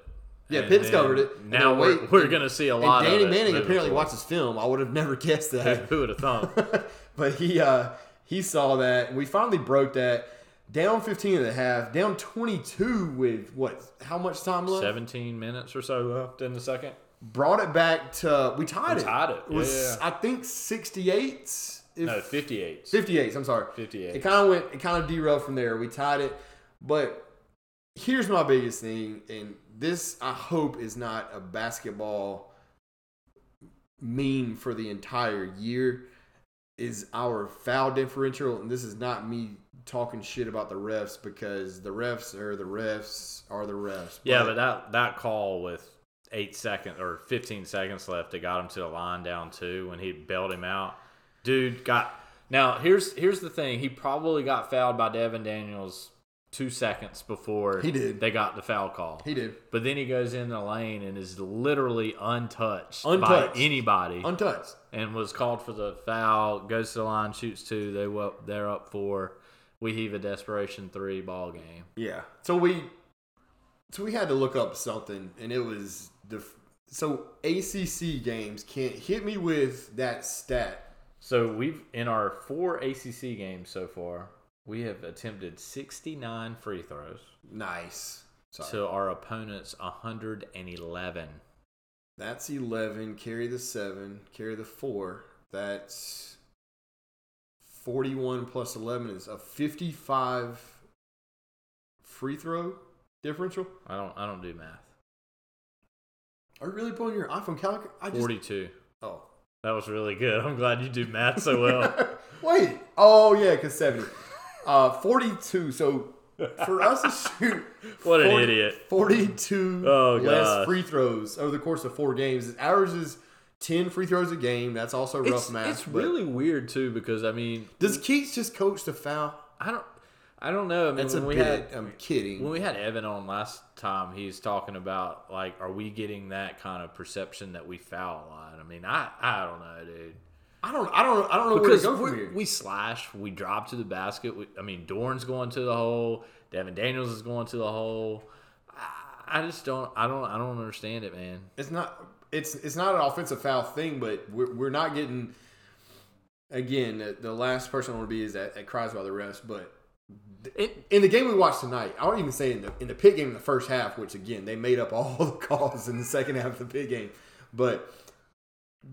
Yeah, and Pitt discovered it. Now we're, Wake, we're going to see a lot of it. And Danny Manning apparently watches film. I would have never guessed that. Who would have thought? But he uh, he saw that. We finally broke that. Down fifteen and a half. Down twenty-two with, what, how much time left? seventeen minutes or so left in the second. Brought it back to, we tied we it. tied it. It was, yeah. I think, sixty-eights. If, no, fifty-eights. fifty-eights, I'm sorry. fifty-eight. It kind of went, it kind of derailed from there. We tied it. But here's my biggest thing, and this, I hope, is not a basketball meme for the entire year, is our foul differential. And this is not me talking shit about the refs, because the refs are the refs are the refs. But yeah, but that, that call with eight seconds or fifteen seconds left that got him to the line down two when he bailed him out. Dude got – now, here's here's the thing. He probably got fouled by Devin Daniels two seconds before he did. They got the foul call. He did. But then he goes in the lane and is literally untouched, untouched. by anybody. Untouched. And was called for the foul, goes to the line, shoots two. They were up, they're up four. We heave a desperation three ball game. Yeah. So we, so we had to look up something, and it was the – so A C C games can't hit me with that stat. So we've in our four A C C games so far, we have attempted sixty-nine free throws. Nice. Sorry. To our opponents, one hundred eleven. That's eleven. Carry the seven. Carry the four. That's forty-one plus eleven is a fifty-five free throw differential. I don't. I don't do math. Are you really pulling your iPhone calculator? I just, forty-two. Oh. That was really good. I'm glad you do math so well. Wait. Oh, yeah, because seventy. Uh, forty-two. So, for us to shoot what forty, an idiot. forty-two oh, less gosh. free throws over the course of four games. Ours is ten free throws a game. That's also rough it's, math. It's really weird, too, because, I mean... Does Keats just coach the foul? I don't I don't know. I mean, That's when a we bit, had, I'm kidding. When we had Evan on last time, he's talking about, like, are we getting that kind of perception that we foul a lot? I mean, I, I don't know, dude. I don't I don't, I don't know because where to go from here. We slash. We drop to the basket. We, I mean, Dorn's going to the hole. Devin Daniels is going to the hole. I, I just don't I don't I don't understand it, man. It's not it's it's not an offensive foul thing, but we're, we're not getting – again, the, the last person I want to be is that, that cries about the refs, but – It, in the game we watched tonight, I won't even say in the in the Pitt game in the first half, which again they made up all the calls in the second half of the Pitt game. But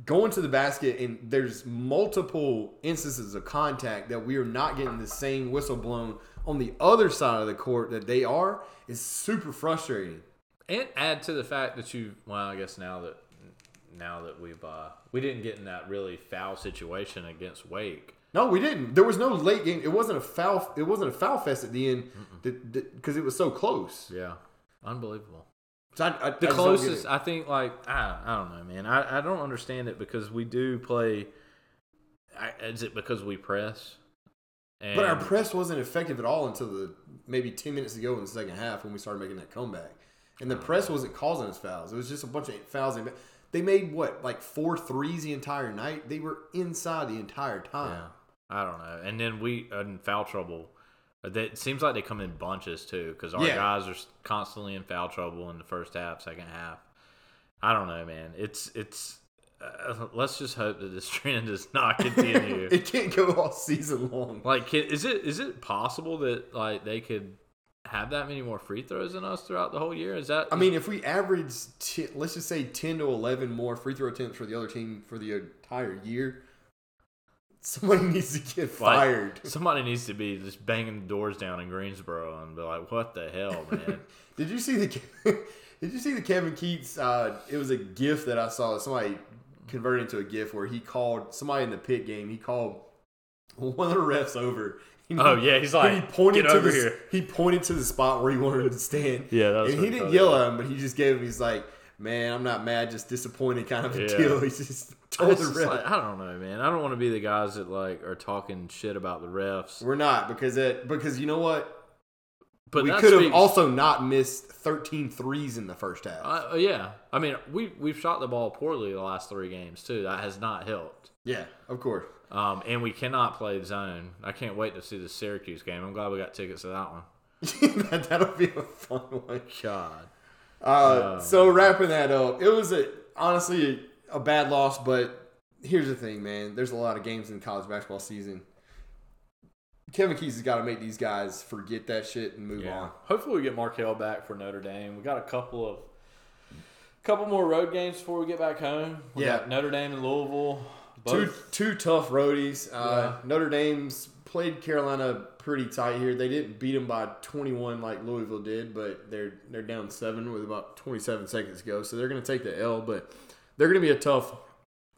going to the basket, and there's multiple instances of contact that we are not getting the same whistle blown on the other side of the court that they are is super frustrating. And add to the fact that you, well, I guess now that now that we've uh, we didn't get in that really foul situation against Wake. No, we didn't. There was no late game. It wasn't a foul. It wasn't a foul fest at the end because it was so close. Yeah, unbelievable. So I, I, the I closest, I think, like I, I don't know, man. I, I don't understand it because we do play. I, is it because we press? And but our press wasn't effective at all until the maybe ten minutes ago in the second half when we started making that comeback, and the press wasn't causing us fouls. It was just a bunch of fouls. They made what, like four threes the entire night. They were inside the entire time. Yeah. I don't know. And then we in foul trouble. It seems like they come in bunches too, because our yeah. guys are constantly in foul trouble in the first half, second half. I don't know, man. It's it's. Uh, let's just hope that this trend does not continue. It can't go all season long. Like, can, is it is it possible that like they could have that many more free throws than us throughout the whole year? Is that? I mean, if we average, t- let's just say ten to eleven more free throw attempts for the other team for the entire year. Somebody needs to get fired. Like, somebody needs to be just banging the doors down in Greensboro and be like, "What the hell, man?" Did you see the Did you see the Kevin Keats? Uh, it was a GIF that I saw. Somebody converted into a GIF where he called somebody in the Pitt game. He called one of the refs over. He, oh yeah, he's like, he pointed get to over the, here. He pointed to the spot where he wanted him to stand. Yeah, that was and he didn't yell at him, but he just gave him. He's like, "Man, I'm not mad, just disappointed," kind of a yeah. deal. He's just. I, just like, I don't know, man. I don't want to be the guys that like are talking shit about the refs. We're not because it because you know what? But we could have also not missed thirteen threes in the first half. Uh, yeah, I mean we we've shot the ball poorly the last three games too. That has not helped. Yeah, of course. Um, and we cannot play the zone. I can't wait to see the Syracuse game. I'm glad we got tickets to that one. that, that'll be a fun one. God. Uh, um, so wrapping that up, it was a honestly. A bad loss, but here's the thing, man. There's a lot of games in college basketball season. Kevin Keats has got to make these guys forget that shit and move yeah. on. Hopefully we get Markell back for Notre Dame. We got a couple of couple more road games before we get back home. We yeah. got Notre Dame and Louisville. Both. Two two tough roadies. Uh, yeah. Notre Dame's played Carolina pretty tight here. They didn't beat them by twenty-one like Louisville did, but they're they're down seven with about twenty-seven seconds to go, so they're going to take the L, but they're going to be a tough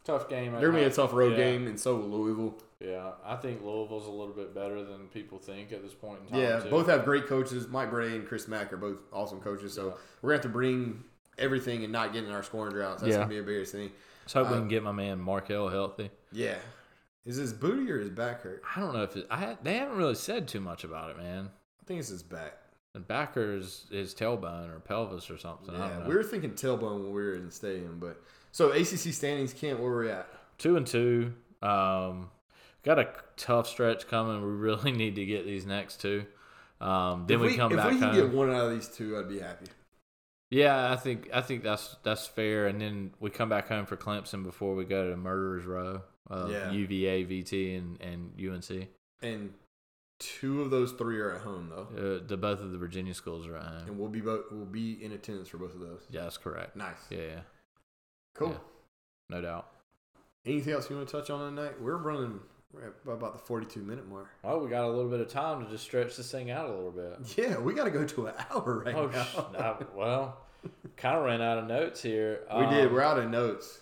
tough game. They're going to be a tough road yeah. game, and so will Louisville. Yeah, I think Louisville's a little bit better than people think at this point in time. Yeah, too. Both have great coaches. Mike Bray and Chris Mack are both awesome coaches, so yeah. we're going to have to bring everything and not get in our scoring droughts. That's yeah. going to be embarrassing. Let's hope um, we can get my man Markell healthy. Yeah. Is his booty or his back hurt? I don't know. if it, I They haven't really said too much about it, man. I think it's his back. The back or his, his tailbone or pelvis or something. Yeah, I don't know. We were thinking tailbone when we were in the stadium, but – so, A C C standings, Kent, where are we at? Two and two. Um, got a tough stretch coming. We really need to get these next two. Um, then we, we come if back If we can home. get one out of these two, I'd be happy. Yeah, I think I think that's that's fair. And then we come back home for Clemson before we go to Murderers Row of yeah. U V A, V T, and, and U N C. And two of those three are at home, though. Uh, the both of the Virginia schools are at home. And we'll be, both, we'll be in attendance for both of those. Yeah, that's correct. Nice. Yeah. Cool. Yeah, no doubt. Anything else you want to touch on tonight? We're running we're at about the forty-two minute mark. Well, we got a little bit of time to just stretch this thing out a little bit. Yeah, we got to go to an hour right oh, now. Sh- I, well, kind of ran out of notes here. We um, did. We're out of notes.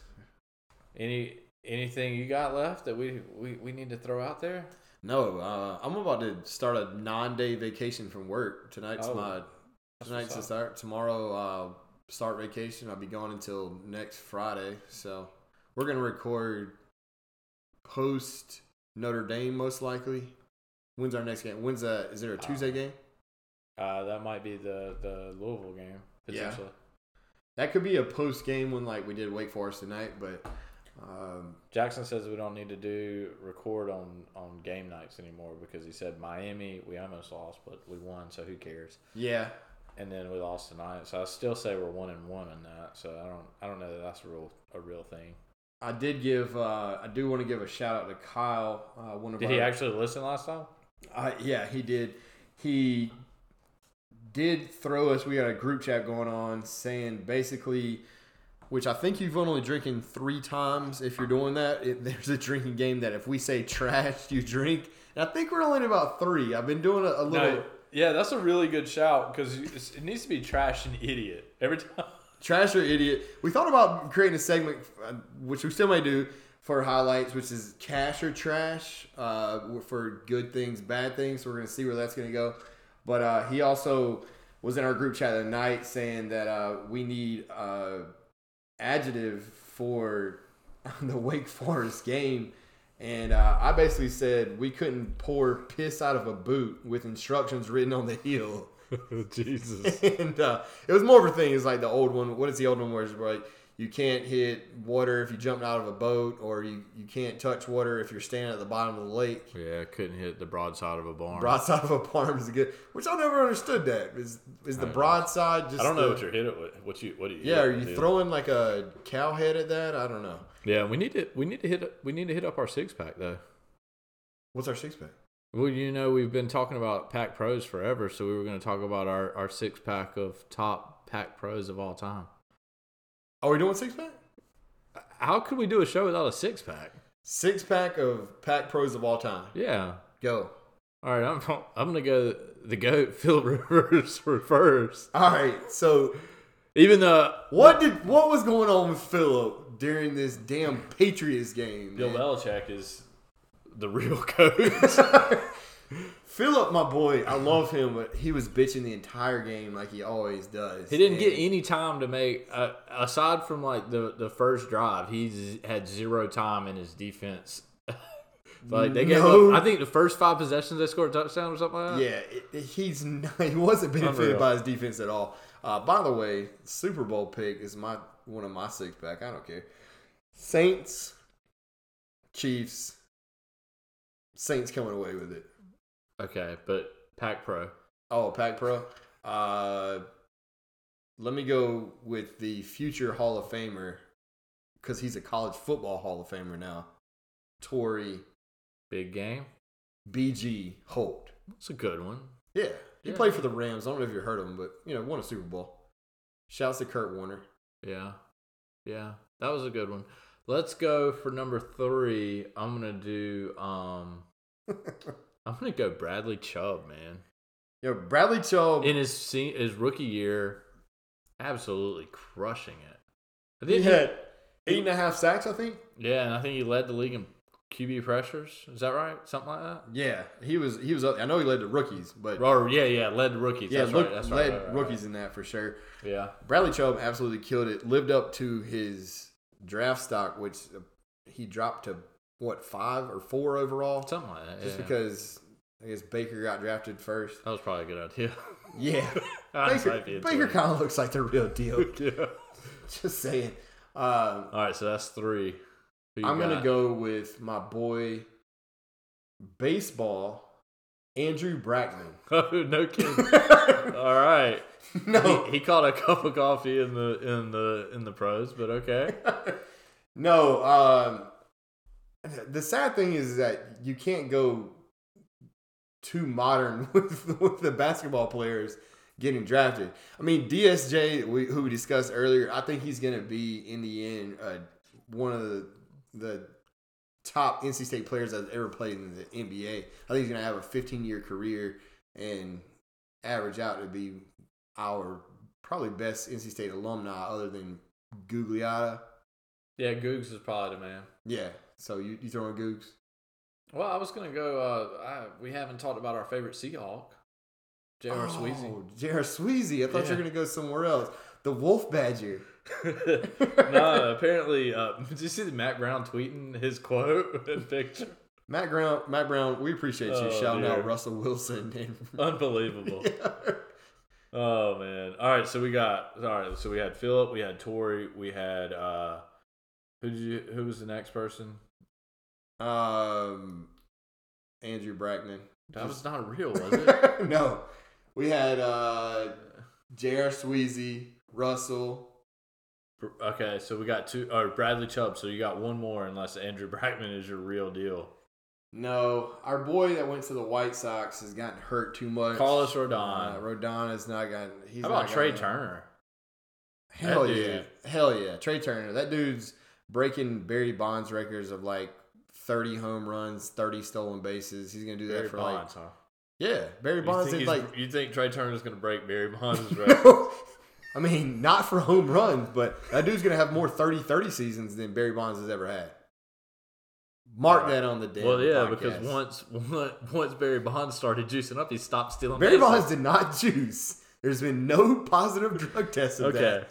Any Anything you got left that we, we, we need to throw out there? No. Uh, I'm about to start a nine-day vacation from work. Tonight's oh, my – tonight's the start. Tomorrow uh, – start vacation. I'll be gone until next Friday, so we're gonna record post Notre Dame most likely. When's our next game? When's uh is there a Tuesday uh, game? Uh, that might be the the Louisville game. Yeah, that could be a post game one like we did Wake Forest tonight. But um, Jackson says we don't need to do record on on game nights anymore because he said Miami we almost lost but we won, so who cares? Yeah. And then we lost tonight, so I still say we're one and one on that. So I don't, I don't know that that's a real, a real thing. I did give, uh, I do want to give a shout out to Kyle. Uh, one of did our, he actually listen last time? Uh, yeah, he did. He did throw us. We had a group chat going on saying basically, which I think you've only drinking three times if you're doing that. It, there's a drinking game that if we say trash, you drink. And I think we're only at about three. I've been doing a, a little. No. Yeah, that's a really good shout because it needs to be trash and idiot every time. Trash or idiot. We thought about creating a segment, which we still may do, for highlights, which is cash or trash uh, for good things, bad things. So we're going to see where that's going to go. But uh, he also was in our group chat tonight saying that uh, we need uh, adjective for the Wake Forest game. And uh, I basically said we couldn't pour piss out of a boot with instructions written on the heel. Jesus. And uh, it was more of a thing. It's like the old one. What is the old one where it's like you can't hit water if you jumped out of a boat, or you, you can't touch water if you're standing at the bottom of the lake. Yeah, I couldn't hit the broadside of a barn. Broadside of a barn is good, which I never understood that. Is is the broadside know. just I don't know the, what you're hitting with. What you what you Yeah, are you deal? throwing like a cow head at that? I don't know. Yeah, we need to we need to hit we need to hit up our six pack though. What's our six pack? Well, you know, we've been talking about Pac Pros forever, so we were going to talk about our, our six pack of top Pac Pros of all time. Are we doing six-pack? How could we do a show without a six-pack? Six-pack of Pac Pros of all time. Yeah. Go. All right, I'm, I'm going to go the GOAT, Phil Rivers, for first. All right, so... Even though... What did what was going on with Phil during this damn Patriots game? Bill Belichick is the real coach. Phillip, my boy, I love him, but he was bitching the entire game like he always does. He didn't and get any time to make, uh, aside from like the, the first drive, he's had zero time in his defense. Like they gave no. up, I think the first five possessions they scored a touchdown or something like that. Yeah, it, it, he's not, he wasn't benefited by his defense at all. Uh, by the way, Super Bowl pick is my one of my six pack. I don't care. Saints, Chiefs, Saints coming away with it. Okay, but Pac Pro. Oh, Pac Pro. Uh, let me go with the future Hall of Famer, because he's a college football Hall of Famer now. Torrey. Big game. B G Holt. That's a good one. Yeah. He yeah. played for the Rams. I don't know if you heard of him, but, you know, won a Super Bowl. Shouts to Kurt Warner. Yeah. Yeah. That was a good one. Let's go for number three. I'm going to do... Um, I'm gonna go Bradley Chubb, man. Yo, Bradley Chubb in his his rookie year, absolutely crushing it. I think he, he had eight and a half sacks, I think. Yeah, and I think he led the league in Q B pressures. Is that right? Something like that. Yeah, he was he was. I know he led the rookies, but or, yeah, yeah, led the rookies. Yeah, that's look, right, that's led right, right, rookies right. in that for sure. Yeah, Bradley Chubb absolutely killed it. Lived up to his draft stock, which he dropped to. What, five or four overall? Something like that. Just yeah. because I guess Baker got drafted first. That was probably a good idea. Yeah. Baker, Baker kind of looks like the real deal. Yeah. Just saying. Um, All right, so that's three. Who you I'm going to go with my boy, baseball, Andrew Brackman. Oh, no kidding. All right. No. He, he caught a cup of coffee in the in the, in the pros, but okay. No, um... the sad thing is that you can't go too modern with, with the basketball players getting drafted. I mean, D S J, we, who we discussed earlier, I think he's going to be, in the end, uh, one of the, the top N C State players that's ever played in the N B A. I think he's going to have a fifteen-year career and average out to be our probably best N C State alumni other than Gugliotta. Yeah, Googs is probably the man. Yeah. So, you, you throwing Googs? Well, I was going to go, uh, I, we haven't talked about our favorite Seahawk, J R. Oh, Sweezy. J R. Sweezy. I thought yeah. you were going to go somewhere else. The Wolf Badger. No, apparently, uh, did you see the Matt Brown tweeting his quote and picture? Matt Brown, Matt Brown, we appreciate you oh, shouting dear. out Russell Wilson. And Unbelievable. Yeah. Oh, man. All right, so we got, all right, so we had Phillip, we had Torrey, we had, uh, who did you, who was the next person? Um, Andrew Brackman. That was not real, was it? No. We had uh, J R. Sweezy, Russell. Okay, so we got two. Or Bradley Chubb, so you got one more unless Andrew Brackman is your real deal. No. Our boy that went to the White Sox has gotten hurt too much. Carlos Rodon. Uh, Rodon has not gotten... He's How about not Trey gotten, Turner? Hell that yeah. Dude. Hell yeah. Trey Turner. That dude's breaking Barry Bonds records of like... thirty home runs, thirty stolen bases. He's going to do that Barry for Bonds, like... Huh? Yeah, Barry Bonds is like... You think Trey Turner's going to break Barry Bonds' record? No. I mean, not for home runs, but that dude's going to have more thirty thirty seasons than Barry Bonds has ever had. Mark right. that on the day. Well, yeah, podcast. Because once once Barry Bonds started juicing up, he stopped stealing Barry bases. Bonds did not juice. There's been no positive drug tests of okay. that.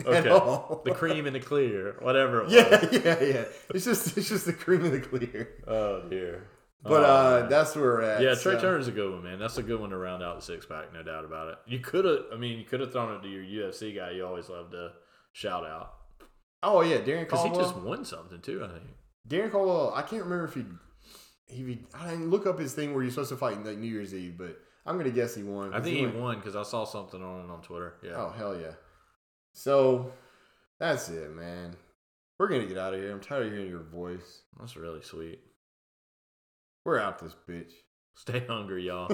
At okay. all. The cream and the clear, whatever it was. Yeah, yeah, yeah. It's just it's just the cream and the clear. Oh, dear. But oh, uh, that's where we're at. Yeah, Trey so. Turner's a good one, man. That's a good one to round out the six-pack, no doubt about it. You could have, I mean, you could have thrown it to your U F C guy you always love to shout out. Oh yeah, Darren Caldwell. Because he just won something too, I think. Darren Caldwell, I can't remember if he, he, I didn't look up his thing where you're supposed to fight like New Year's Eve, but I'm gonna guess he won. I think he, he won because I saw something on it on Twitter. Yeah. Oh hell yeah! So that's it, man. We're gonna get out of here. I'm tired of hearing your voice. That's really sweet. We're out this bitch. Stay hungry, y'all.